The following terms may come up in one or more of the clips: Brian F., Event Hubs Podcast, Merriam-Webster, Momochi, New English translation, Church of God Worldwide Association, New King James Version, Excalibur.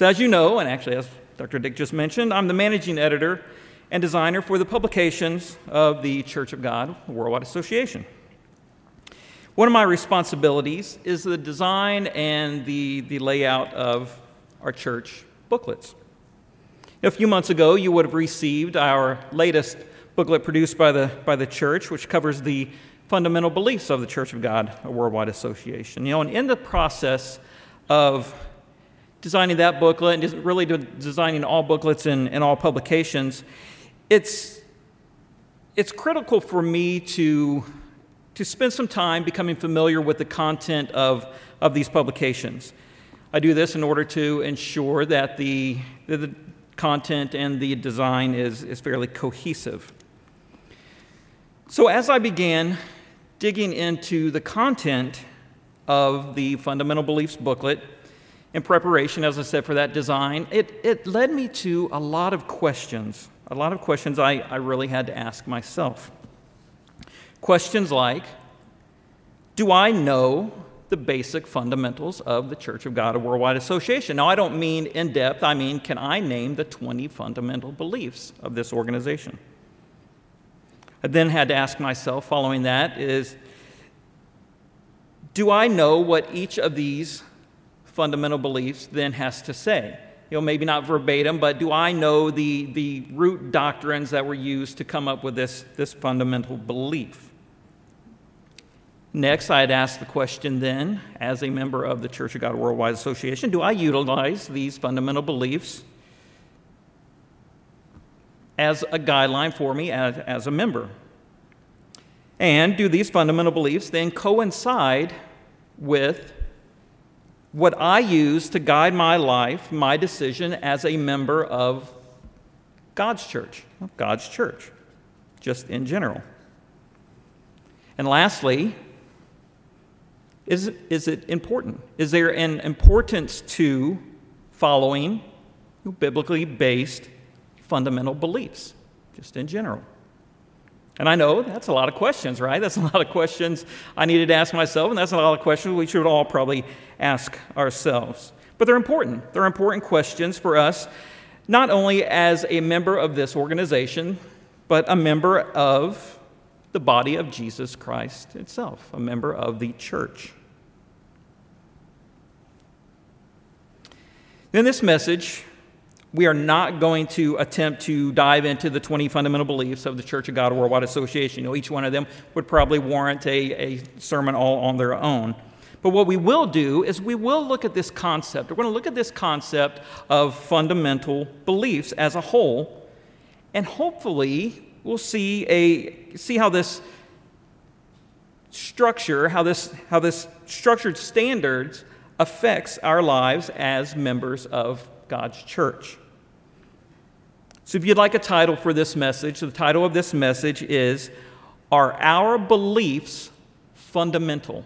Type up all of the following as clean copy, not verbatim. So as you know, and actually as Dr. Dick just mentioned, I'm the managing editor and designer for the publications of the Church of God Worldwide Association. One of my responsibilities is the design and the layout of our church booklets. A few months ago, you would have received our latest booklet produced by the church, which covers the fundamental beliefs of the Church of God Worldwide Association. You know, and in the process of designing that booklet, and really designing all booklets and all publications, it's critical for me to spend some time becoming familiar with the content of these publications. I do this in order to ensure that the content and the design is fairly cohesive. So as I began digging into the content of the Fundamental Beliefs booklet, in preparation, as I said, for that design, it led me to a lot of questions I really had to ask myself. Questions like, do I know the basic fundamentals of the Church of God Worldwide Association? Now, I don't mean in depth. I mean, can I name the 20 fundamental beliefs of this organization? I then had to ask myself, following that, is, do I know what each of these fundamental beliefs then has to say? You know, maybe not verbatim, but do I know the root doctrines that were used to come up with this fundamental belief? Next, I'd ask the question then, as a member of the Church of God Worldwide Association, do I utilize these fundamental beliefs as a guideline for me as a member? And do these fundamental beliefs then coincide with what I use to guide my life, my decision as a member of God's church, just in general? And lastly, is it important? Is there an importance to following biblically based fundamental beliefs, just in general? And I know that's a lot of questions, right? That's a lot of questions I needed to ask myself, and that's a lot of questions we should all probably ask ourselves. But they're important. They're important questions for us, not only as a member of this organization, but a member of the body of Jesus Christ itself, a member of the church. In this message, we are not going to attempt to dive into the 20 fundamental beliefs of the Church of God Worldwide Association. You know, each one of them would probably warrant a sermon all on their own. But what we will do is we will look at this concept. We're going to look at this concept of fundamental beliefs as a whole, and hopefully we'll see how this structured standards affects our lives as members of God's church. So if you'd like a title for this message, the title of this message is, Are Our Beliefs Fundamental?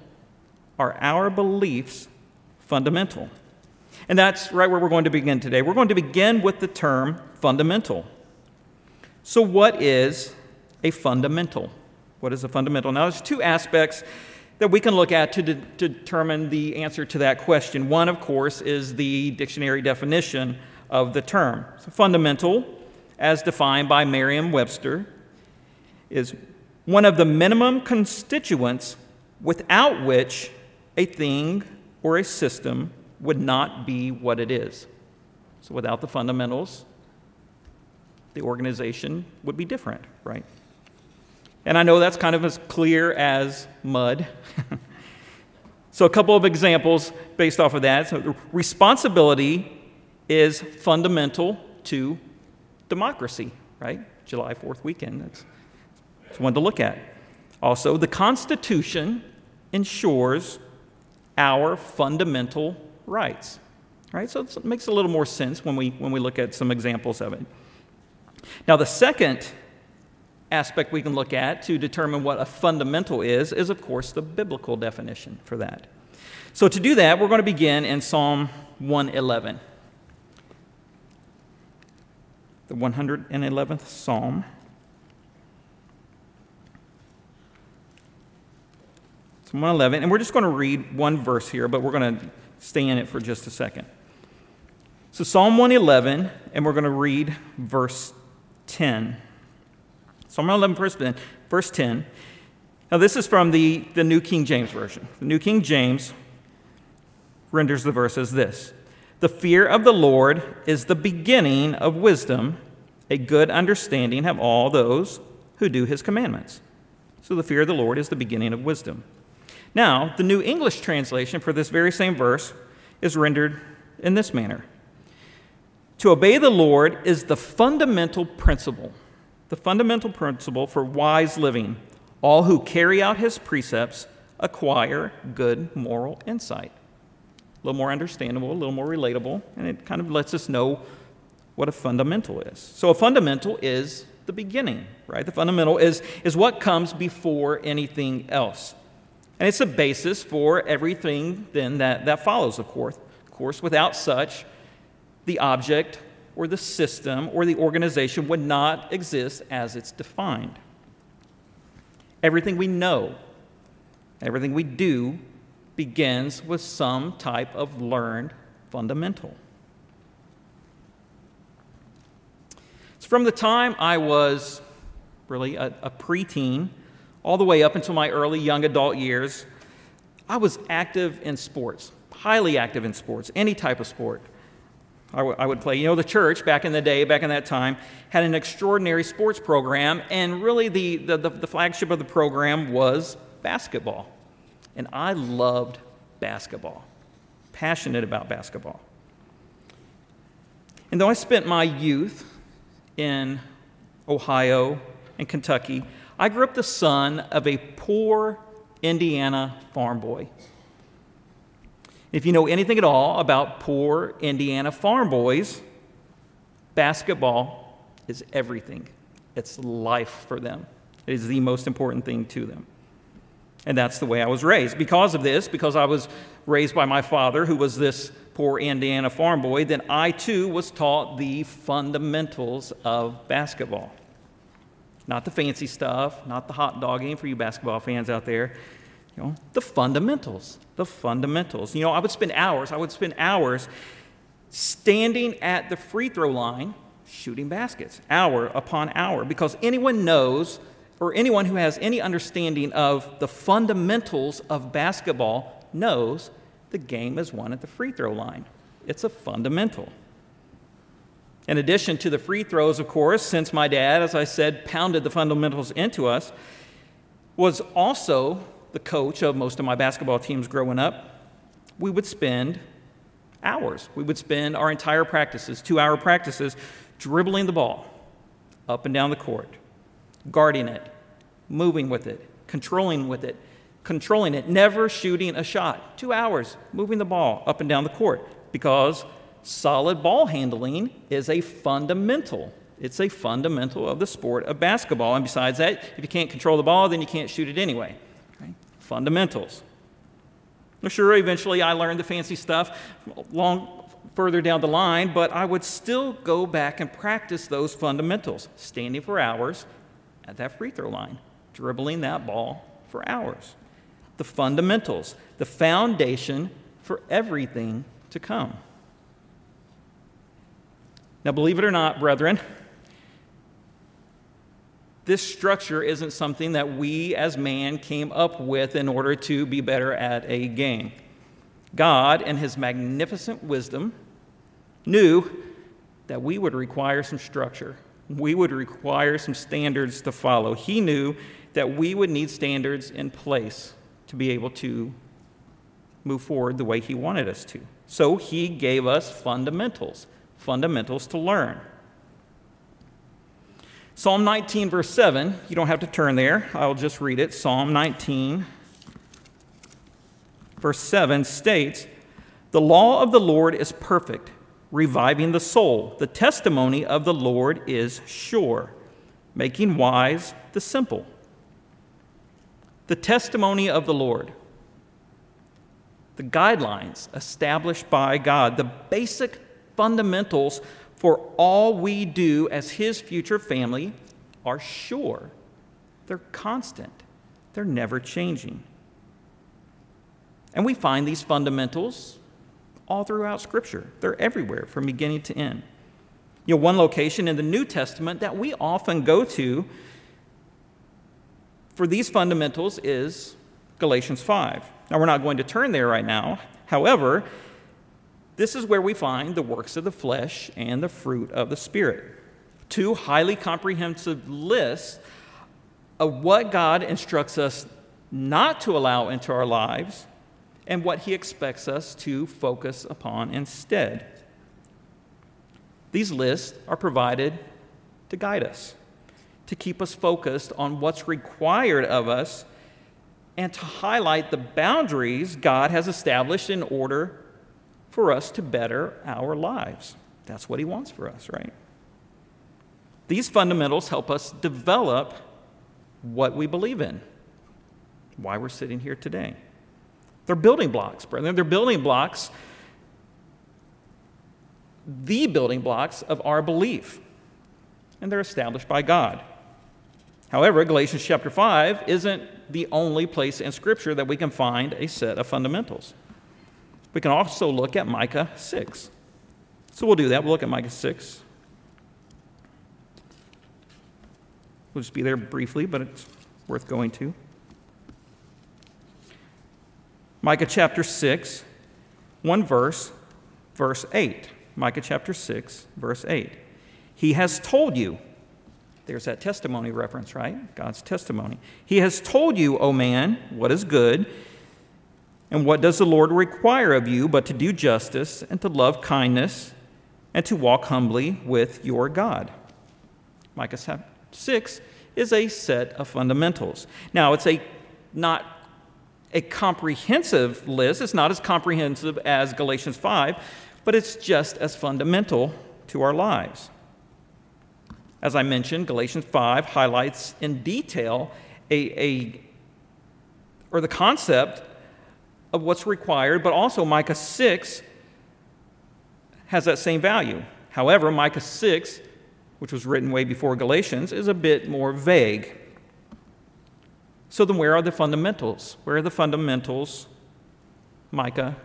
Are Our Beliefs Fundamental? And that's right where we're going to begin today. We're going to begin with the term fundamental. So what is a fundamental? What is a fundamental? Now, there's two aspects that we can look at to determine the answer to that question. One, of course, is the dictionary definition of the term. So fundamental, as defined by Merriam-Webster, is one of the minimum constituents without which a thing or a system would not be what it is. So without the fundamentals, the organization would be different, right? And I know that's kind of as clear as mud. So a couple of examples based off of that. So responsibility is fundamental to democracy, right? July 4th weekend, that's one to look at. Also, the Constitution ensures our fundamental rights, right? So it makes a little more sense when we look at some examples of it. Now, the second aspect we can look at to determine what a fundamental is, of course, the biblical definition for that. So to do that, we're going to begin in Psalm 111, the 111th Psalm. Psalm 111, and we're just going to read one verse here, but we're going to stay in it for just a second. So Psalm 111, and we're going to read verse 10. Psalm 111, verse 10. Now this is from the New King James Version. The New King James renders the verse as this: "The fear of the Lord is the beginning of wisdom. A good understanding have all those who do his commandments." So the fear of the Lord is the beginning of wisdom. Now, the New English translation for this very same verse is rendered in this manner: "To obey the Lord is the fundamental principle for wise living. All who carry out his precepts acquire good moral insight." A little more understandable, a little more relatable, and it kind of lets us know what a fundamental is. So a fundamental is the beginning, right? The fundamental is what comes before anything else. And it's a basis for everything then that follows, of course. Of course, without such, the object or the system or the organization would not exist as it's defined. Everything we know, everything we do, begins with some type of learned fundamental. So from the time I was really a preteen all the way up until my early young adult years, I was active in sports, highly active in sports, any type of sport. I would play. You know, the church back in the day, back in that time, had an extraordinary sports program, and really the flagship of the program was basketball. And I loved basketball, passionate about basketball. And though I spent my youth in Ohio and Kentucky, I grew up the son of a poor Indiana farm boy. If you know anything at all about poor Indiana farm boys, basketball is everything. It's life for them. It is the most important thing to them. And that's the way I was raised. Because of this, because I was raised by my father, who was this poor Indiana farm boy, then I too was taught the fundamentals of basketball. Not the fancy stuff, not the hot dog game for you basketball fans out there. You know, the fundamentals, the fundamentals. You know, I would spend hours standing at the free throw line shooting baskets, hour upon hour, because anyone knows, or anyone who has any understanding of the fundamentals of basketball knows, the game is won at the free throw line. It's a fundamental. In addition to the free throws, of course, since my dad, as I said, pounded the fundamentals into us, was also the coach of most of my basketball teams growing up, we would spend hours. We would spend our entire practices, 2-hour practices, dribbling the ball up and down the court, guarding it, moving with it, controlling it, never shooting a shot. 2 hours moving the ball up and down the court, because solid ball handling is a fundamental. It's a fundamental of the sport of basketball. And besides that, if you can't control the ball, then you can't shoot it anyway. Right? Fundamentals. Well, sure, eventually I learned the fancy stuff long further down the line, but I would still go back and practice those fundamentals, standing for hours at that free throw line, dribbling that ball for hours. The fundamentals, the foundation for everything to come. Now, believe it or not, brethren, this structure isn't something that we as man came up with in order to be better at a game. God, in his magnificent wisdom, knew that we would require some structure. We would require some standards to follow. He knew that we would need standards in place to be able to move forward the way he wanted us to. So he gave us fundamentals to learn. Psalm 19, verse 7, you don't have to turn there. I'll just read it. Psalm 19, verse 7 states, "The law of the Lord is perfect, reviving the soul. The testimony of the Lord is sure, making wise the simple." The testimony of the Lord, the guidelines established by God, the basic fundamentals for all we do as his future family are sure. They're constant. They're never changing. And we find these fundamentals all throughout Scripture. They're everywhere from beginning to end. You know, one location in the New Testament that we often go to for these fundamentals is Galatians 5. Now, we're not going to turn there right now. However, this is where we find the works of the flesh and the fruit of the Spirit. Two highly comprehensive lists of what God instructs us not to allow into our lives and what he expects us to focus upon instead. These lists are provided to guide us, to keep us focused on what's required of us, and to highlight the boundaries God has established in order for us to better our lives. That's what he wants for us, right? These fundamentals help us develop what we believe in, why we're sitting here today. They're building blocks, brethren. They're building blocks, the building blocks of our belief, and they're established by God. However, Galatians chapter 5 isn't the only place in Scripture that we can find a set of fundamentals. We can also look at Micah 6. So we'll do that. We'll look at Micah 6. We'll just be there briefly, but it's worth going to. Micah chapter 6, one verse, verse 8. Micah chapter 6, verse 8. He has told you. There's that testimony reference, right? God's testimony. He has told you, O man, what is good, and what does the Lord require of you but to do justice and to love kindness and to walk humbly with your God. Micah chapter 6 is a set of fundamentals. Now, it's not a comprehensive list. It's not as comprehensive as Galatians 5, but it's just as fundamental to our lives. As I mentioned, Galatians 5 highlights in detail the concept of what's required, but also Micah 6 has that same value. However, Micah 6, which was written way before Galatians, is a bit more vague. So then where are the fundamentals? Where are the fundamentals Micah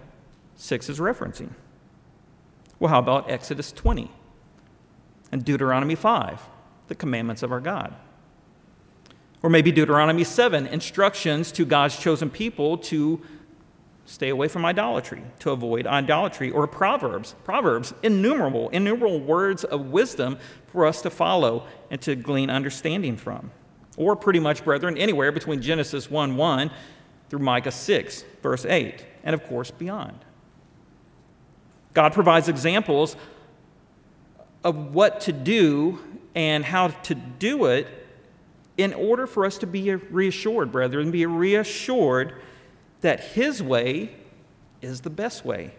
6 is referencing? Well, how about Exodus 20 and Deuteronomy 5, the commandments of our God? Or maybe Deuteronomy 7, instructions to God's chosen people to stay away from idolatry, to avoid idolatry. Or Proverbs. Proverbs, innumerable words of wisdom for us to follow and to glean understanding from. Or pretty much, brethren, anywhere between Genesis 1:1 through Micah 6, verse 8, and of course beyond. God provides examples of what to do and how to do it in order for us to be reassured, brethren, be reassured that his way is the best way.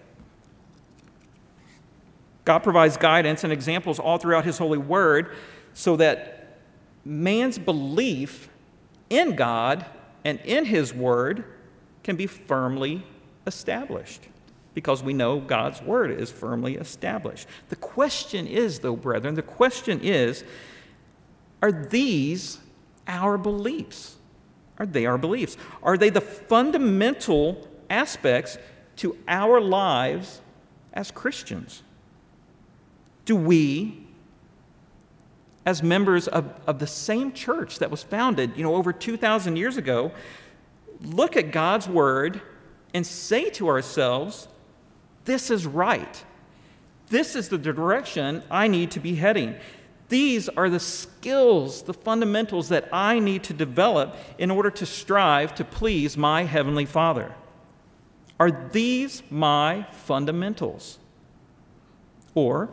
God provides guidance and examples all throughout his holy word so that man's belief in God and in his word can be firmly established, because we know God's word is firmly established. The question is, though, brethren, the question is, are these our beliefs? Are they our beliefs? Are they the fundamental aspects to our lives as Christians? Do we, as members of the same church that was founded, over 2,000 years ago, look at God's word and say to ourselves, this is right. This is the direction I need to be heading. These are the skills, the fundamentals that I need to develop in order to strive to please my Heavenly Father. Are these my fundamentals? Or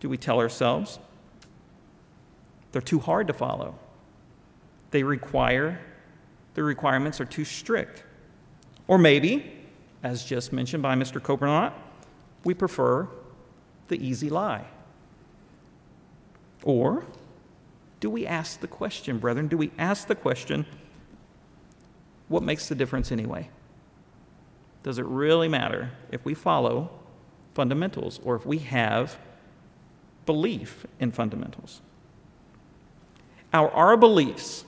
do we tell ourselves, they're too hard to follow. The requirements are too strict. Or maybe, as just mentioned by Mr. Copernaut, we prefer the easy lie. Or do we ask the question, brethren, what makes the difference anyway? Does it really matter if we follow fundamentals or if we have belief in fundamentals? Our beliefs,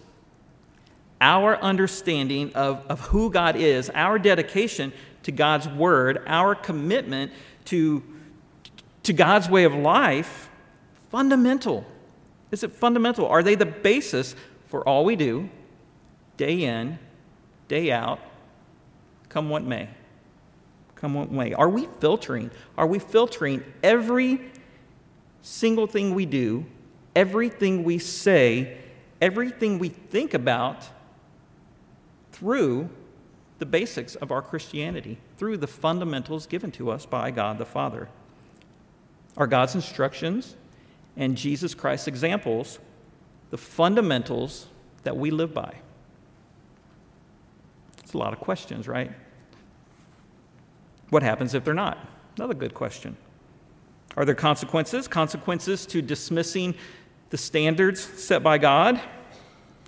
our understanding of who God is, our dedication to God's word, our commitment to God's way of life, fundamental. Is it fundamental? Are they the basis for all we do, day in, day out, come what may? Come what may. Are we filtering? Are we filtering every single thing we do, everything we say, everything we think about through the basics of our Christianity, through the fundamentals given to us by God the Father? Are God's instructions and Jesus Christ's examples the fundamentals that we live by? It's a lot of questions, right? What happens if they're not? Another good question. Are there consequences? Consequences to dismissing the standards set by God?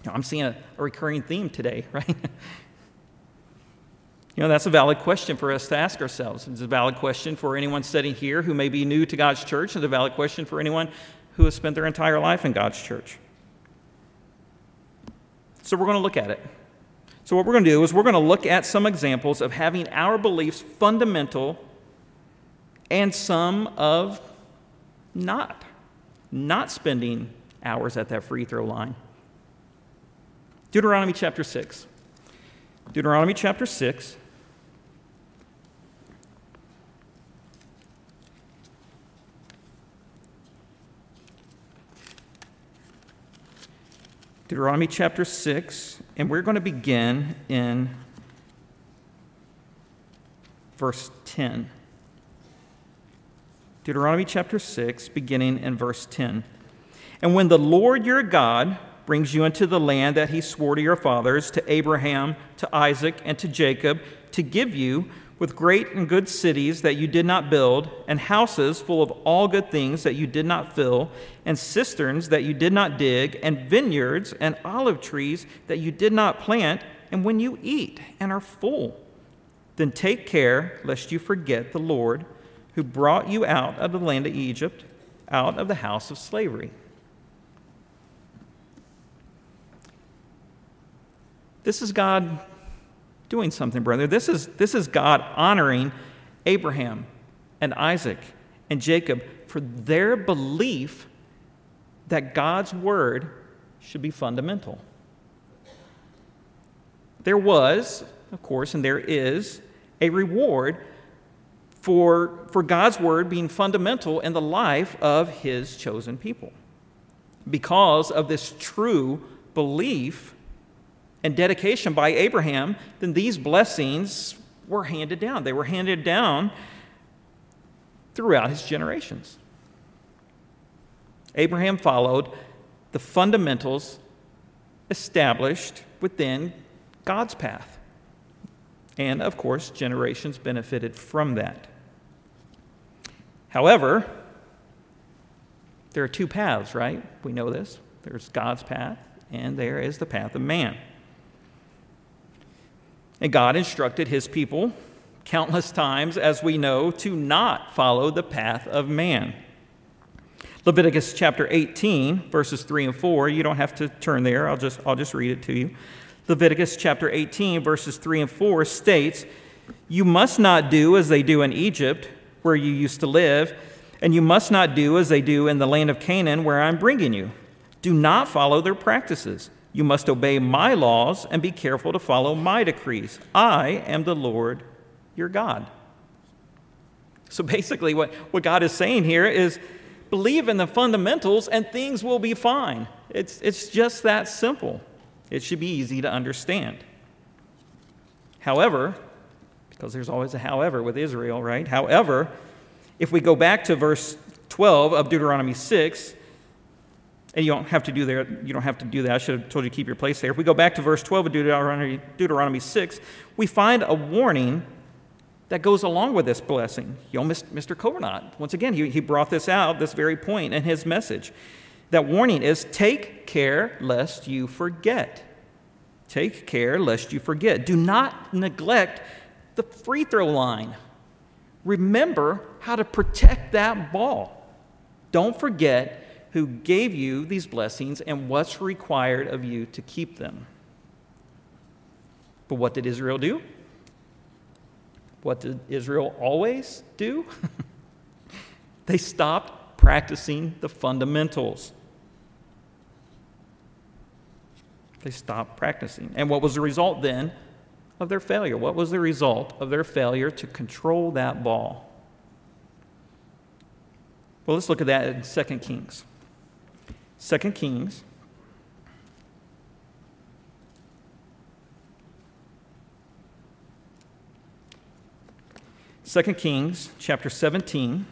Now, I'm seeing a recurring theme today, right? You know, that's a valid question for us to ask ourselves. It's a valid question for anyone sitting here who may be new to God's church. It's a valid question for anyone who has spent their entire life in God's church. So we're going to look at it. So what we're going to do is we're going to look at some examples of having our beliefs fundamental and some of not spending hours at that free throw line. Deuteronomy chapter 6. Deuteronomy chapter 6. Deuteronomy chapter 6, and we're going to begin in verse 10. Deuteronomy chapter 6, beginning in verse 10. And when the Lord your God brings you into the land that he swore to your fathers, to Abraham, to Isaac, and to Jacob, to give you, with great and good cities that you did not build, and houses full of all good things that you did not fill, and cisterns that you did not dig, and vineyards and olive trees that you did not plant, and when you eat and are full, then take care lest you forget the Lord who brought you out of the land of Egypt, out of the house of slavery. This is God doing something, brother. This is God honoring Abraham and Isaac and Jacob for their belief that God's word should be fundamental. There was, of course, and there is a reward for God's word being fundamental in the life of his chosen people. Because of this true belief and dedication by Abraham, then these blessings were handed down. They were handed down throughout his generations. Abraham followed the fundamentals established within God's path. And, of course, generations benefited from that. However, there are two paths, right? We know this. There's God's path, and there is the path of man. And God instructed his people countless times, as we know, to not follow the path of man. Leviticus chapter 18, verses 3 and 4, you don't have to turn there, I'll just read it to you. Leviticus chapter 18, verses 3 and 4 states, "You must not do as they do in Egypt, where you used to live, and you must not do as they do in the land of Canaan, where I'm bringing you. Do not follow their practices. You must obey my laws and be careful to follow my decrees. I am the Lord your God." So basically what God is saying here is believe in the fundamentals and things will be fine. It's just that simple. It should be easy to understand. However, because there's always a however with Israel, right? However, if we go back to verse 12 of Deuteronomy 6, and you don't have to do there. You don't have to do that. I should have told you to keep your place there. If we go back to verse 12 of Deuteronomy 6, we find a warning that goes along with this blessing. You know, Mr. Covenant, once again, he brought this out, this very point in his message. That warning is, take care lest you forget. Take care lest you forget. Do not neglect the free throw line. Remember how to protect that ball. Don't forget who gave you these blessings and what's required of you to keep them. But what did Israel do? What did Israel always do? They stopped practicing the fundamentals. They stopped practicing. And what was the result then of their failure? What was the result of their failure to control that ball? Well, let's look at that in 2 Kings. 2 Kings chapter 17.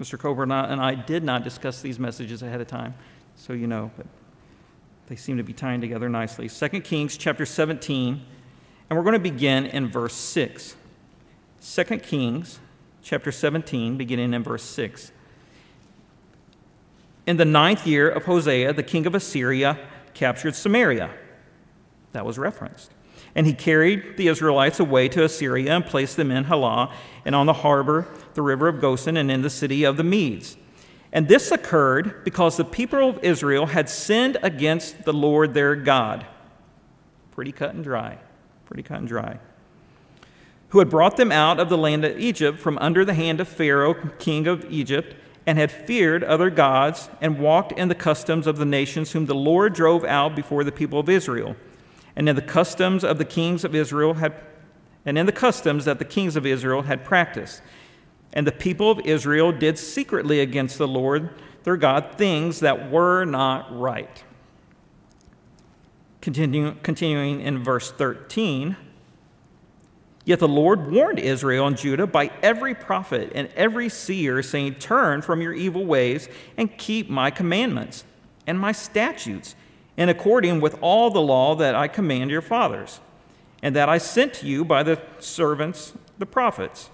Mr. Coburn and I did not discuss these messages ahead of time, so you know, but they seem to be tying together nicely. 2 Kings chapter 17, and we're going to begin in verse 6. 2 Kings chapter 17, beginning in verse 6. In the 9th year of Hosea, the king of Assyria captured Samaria. That was referenced. And he carried the Israelites away to Assyria and placed them in Halah and on the harbor, the river of Gozan, and in the city of the Medes. And this occurred because the people of Israel had sinned against the Lord their God. Pretty cut and dry. Pretty cut and dry. Who had brought them out of the land of Egypt from under the hand of Pharaoh, king of Egypt, and had feared other gods and walked in the customs of the nations whom the Lord drove out before the people of Israel. And in the customs of the kings of Israel had, and in the customs that the kings of Israel had practiced. And the people of Israel did secretly against the Lord their God things that were not right. Continuing in verse 13, yet the Lord warned Israel and Judah by every prophet and every seer, saying, turn from your evil ways and keep my commandments and my statutes, and according with all the law that I command your fathers, and that I sent to you by the servants, the prophets.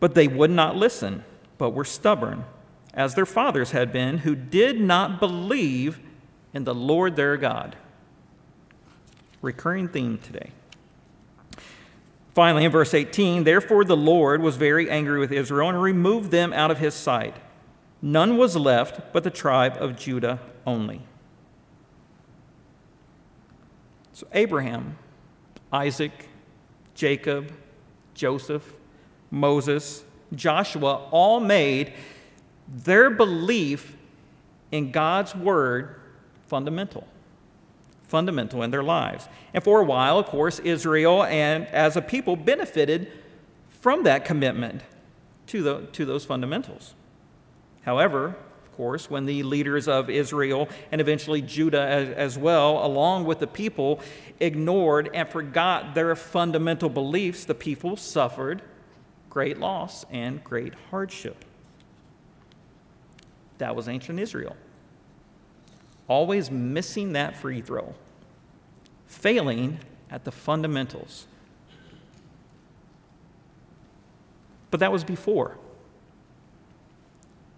But they would not listen, but were stubborn, as their fathers had been, who did not believe in the Lord their God. Recurring theme today. Finally, in verse 18, therefore the Lord was very angry with Israel and removed them out of his sight. None was left but the tribe of Judah only. So Abraham, Isaac, Jacob, Joseph, Moses, Joshua all made their belief in God's word fundamental. Fundamental in their lives. And for a while, of course, Israel and as a people benefited from that commitment to those fundamentals. However, of course, when the leaders of Israel and eventually Judah as well, along with the people, ignored and forgot their fundamental beliefs, the people suffered great loss and great hardship. That was ancient Israel. Always missing that free throw, failing at the fundamentals. But that was before.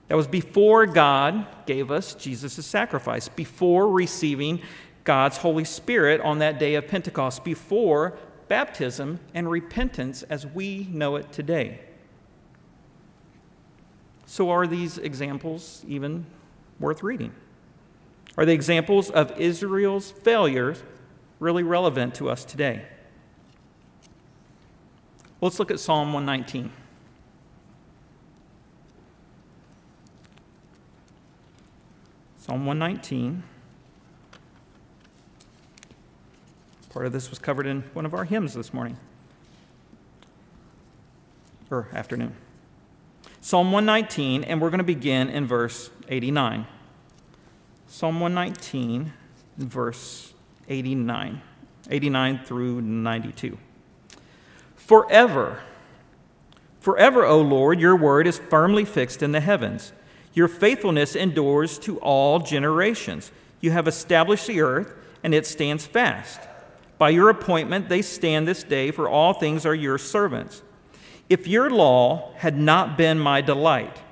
That was before God gave us Jesus' sacrifice, before receiving God's Holy Spirit on that day of Pentecost, before baptism and repentance as we know it today. So are these examples even worth reading? Are the examples of Israel's failures really relevant to us today? Let's look at Psalm 119. Psalm 119. Part of this was covered in one of our hymns this morning, or afternoon. Psalm 119, and we're going to begin in verse 89. Psalm 119, verse 89 through 92. Forever, O Lord, your word is firmly fixed in the heavens. Your faithfulness endures to all generations. You have established the earth, and it stands fast. By your appointment they stand this day, for all things are your servants. If your law had not been my delight,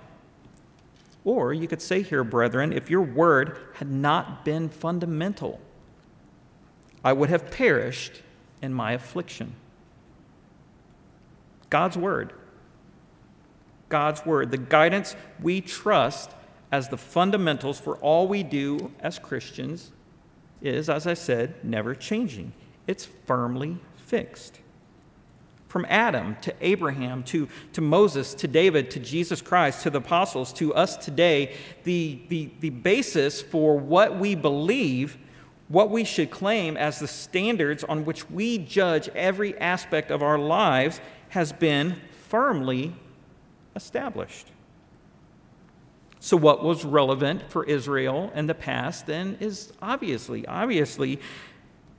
or you could say here, brethren, if your word had not been fundamental, I would have perished in my affliction. God's word. God's word. The guidance we trust as the fundamentals for all we do as Christians is, as I said, never changing. It's firmly fixed. From Adam to Abraham to Moses to David to Jesus Christ to the apostles to us today, the basis for what we believe, what we should claim as the standards on which we judge every aspect of our lives has been firmly established. So what was relevant for Israel in the past then is obviously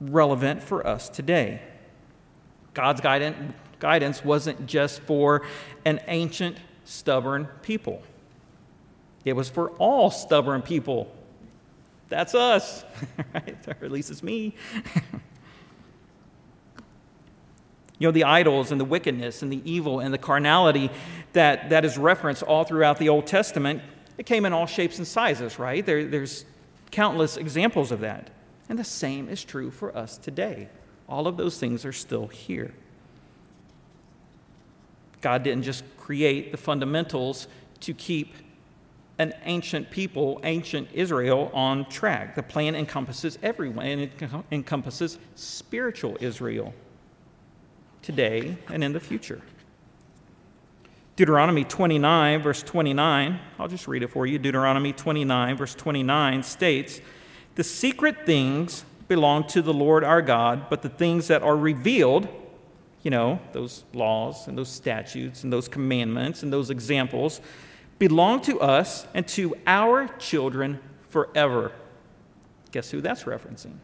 relevant for us today. God's guidance wasn't just for an ancient, stubborn people. It was for all stubborn people. That's us, right? Or at least it's me. You know, the idols and the wickedness and the evil and the carnality that is referenced all throughout the Old Testament, it came in all shapes and sizes, right? There's countless examples of that. And the same is true for us today. All of those things are still here. God didn't just create the fundamentals to keep an ancient people, ancient Israel, on track. The plan encompasses everyone, and it encompasses spiritual Israel today and in the future. Deuteronomy 29, verse 29, I'll just read it for you. Deuteronomy 29, verse 29 states, "The secret things belong to the Lord our God, but the things that are revealed," you know, those laws and those statutes and those commandments and those examples, "belong to us and to our children forever." Guess who that's referencing?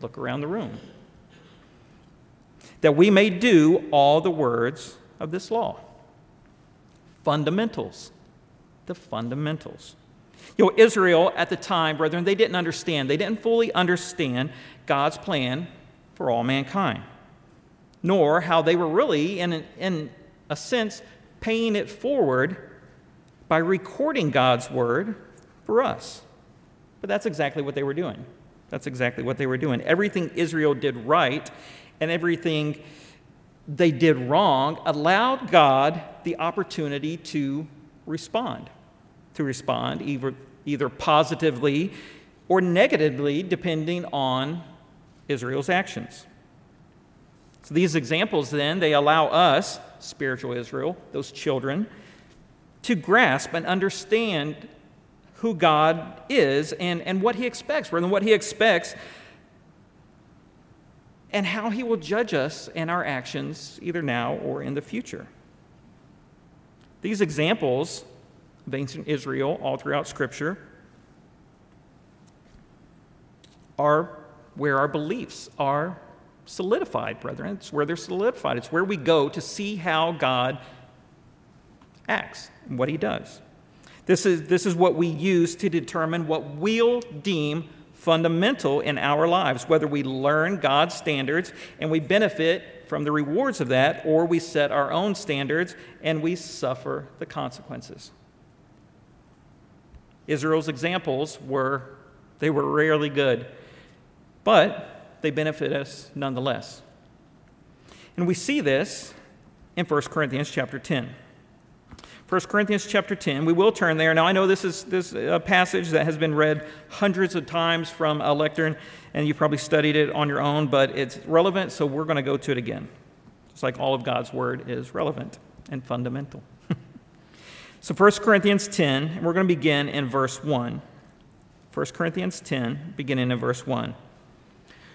Look around the room. "That we may do all the words of this law." Fundamentals. The fundamentals. You know, Israel at the time, brethren, they didn't understand. They didn't fully understand God's plan for all mankind, nor how they were really, in a sense, paying it forward by recording God's word for us. But that's exactly what they were doing. That's exactly what they were doing. Everything Israel did right and everything they did wrong allowed God the opportunity to respond either positively or negatively, depending on Israel's actions. So these examples then, they allow us, spiritual Israel, those children, to grasp and understand who God is and what he expects, rather than what he expects, and how he will judge us and our actions either now or in the future. These examples of ancient Israel all throughout Scripture are where our beliefs are solidified, brethren. It's where they're solidified. It's where we go to see how God acts and what he does. This is what we use to determine what we'll deem fundamental in our lives, whether we learn God's standards and we benefit from the rewards of that, or we set our own standards and we suffer the consequences. Israel's examples were rarely good, but they benefit us nonetheless. And we see this in 1 Corinthians chapter 10. 1 Corinthians chapter 10, we will turn there. Now, I know this is a passage that has been read hundreds of times from a lectern, and you probably studied it on your own, but it's relevant, so we're going to go to it again. Just like all of God's word is relevant and fundamental. So 1 Corinthians 10, and we're going to begin in verse 1. 1 Corinthians 10, beginning in verse 1.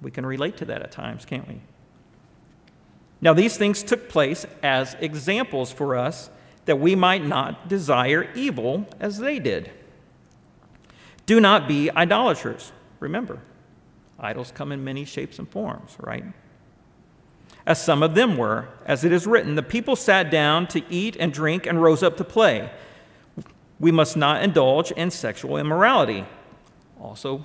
We can relate to that at times, can't we? "Now these things took place as examples for us, that we might not desire evil as they did. Do not be idolaters." Remember, idols come in many shapes and forms, right? "As some of them were, as it is written, the people sat down to eat and drink and rose up to play. We must not indulge in sexual immorality. Also,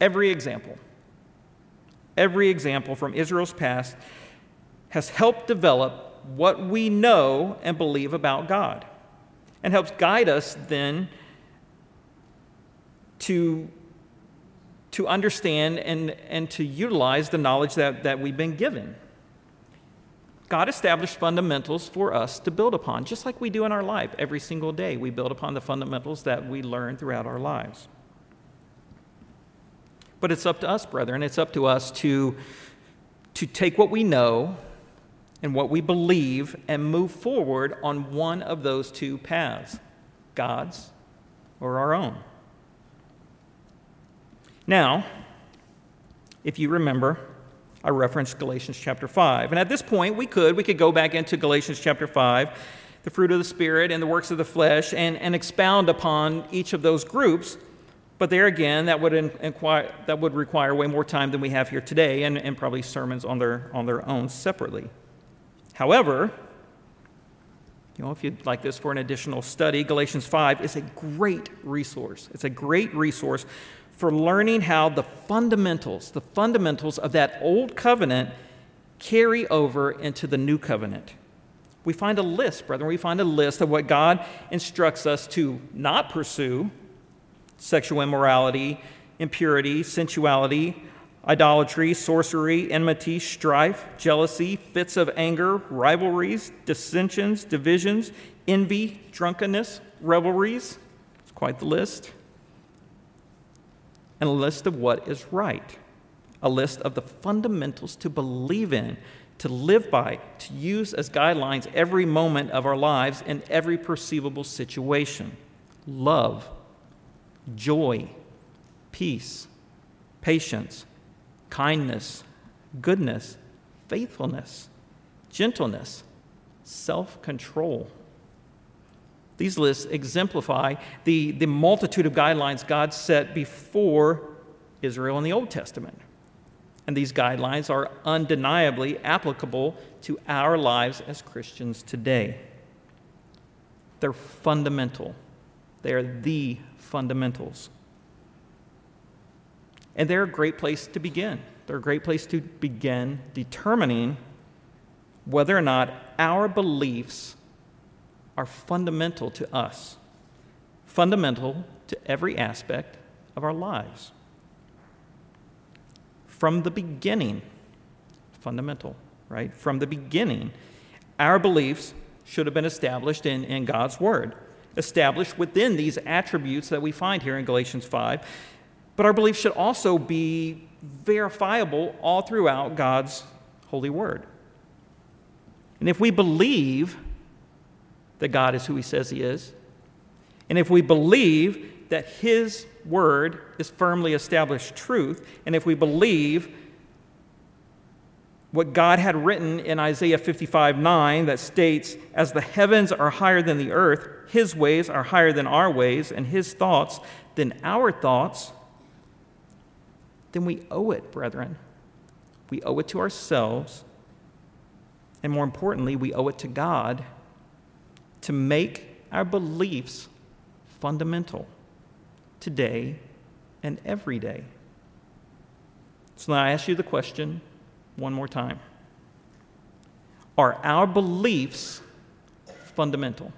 Every example from Israel's past has helped develop what we know and believe about God, and helps guide us then to understand and to utilize the knowledge that we've been given. God established fundamentals for us to build upon, just like we do in our life. Every single day, we build upon the fundamentals that we learn throughout our lives. But it's up to us, brethren, it's up to us to take what we know and what we believe and move forward on one of those two paths, God's or our own. Now, if you remember, I referenced Galatians chapter 5. And at this point, we could go back into Galatians chapter 5, the fruit of the Spirit and the works of the flesh, and expound upon each of those groups. But there again, that would require way more time than we have here today, and probably sermons on their own separately. However, if you'd like this for an additional study, Galatians 5 is a great resource. It's a great resource for learning how the fundamentals of that old covenant carry over into the new covenant. We find a list, brethren. We find a list of what God instructs us to not pursue: sexual immorality, impurity, sensuality, idolatry, sorcery, enmity, strife, jealousy, fits of anger, rivalries, dissensions, divisions, envy, drunkenness, revelries. It's quite the list. And a list of what is right. A list of the fundamentals to believe in, to live by, to use as guidelines every moment of our lives in every perceivable situation. Love, joy, peace, patience, kindness, goodness, faithfulness, gentleness, self-control. These lists exemplify the multitude of guidelines God set before Israel in the Old Testament. And these guidelines are undeniably applicable to our lives as Christians today. They're fundamental. They are the fundamentals. And they're a great place to begin. They're a great place to begin determining whether or not our beliefs are fundamental to us, fundamental to every aspect of our lives. From the beginning, fundamental, right? From the beginning, our beliefs should have been established in God's Word, established within these attributes that we find here in Galatians 5. But our beliefs should also be verifiable all throughout God's holy word. And if we believe that God is who he says he is, and if we believe that his word is firmly established truth, and if we believe what God had written in Isaiah 55:9 that states, "As the heavens are higher than the earth, his ways are higher than our ways, and his thoughts than our thoughts," then we owe it, brethren. We owe it to ourselves, and more importantly, we owe it to God to make our beliefs fundamental today and every day. So now I ask you the question one more time. Are our beliefs fundamental?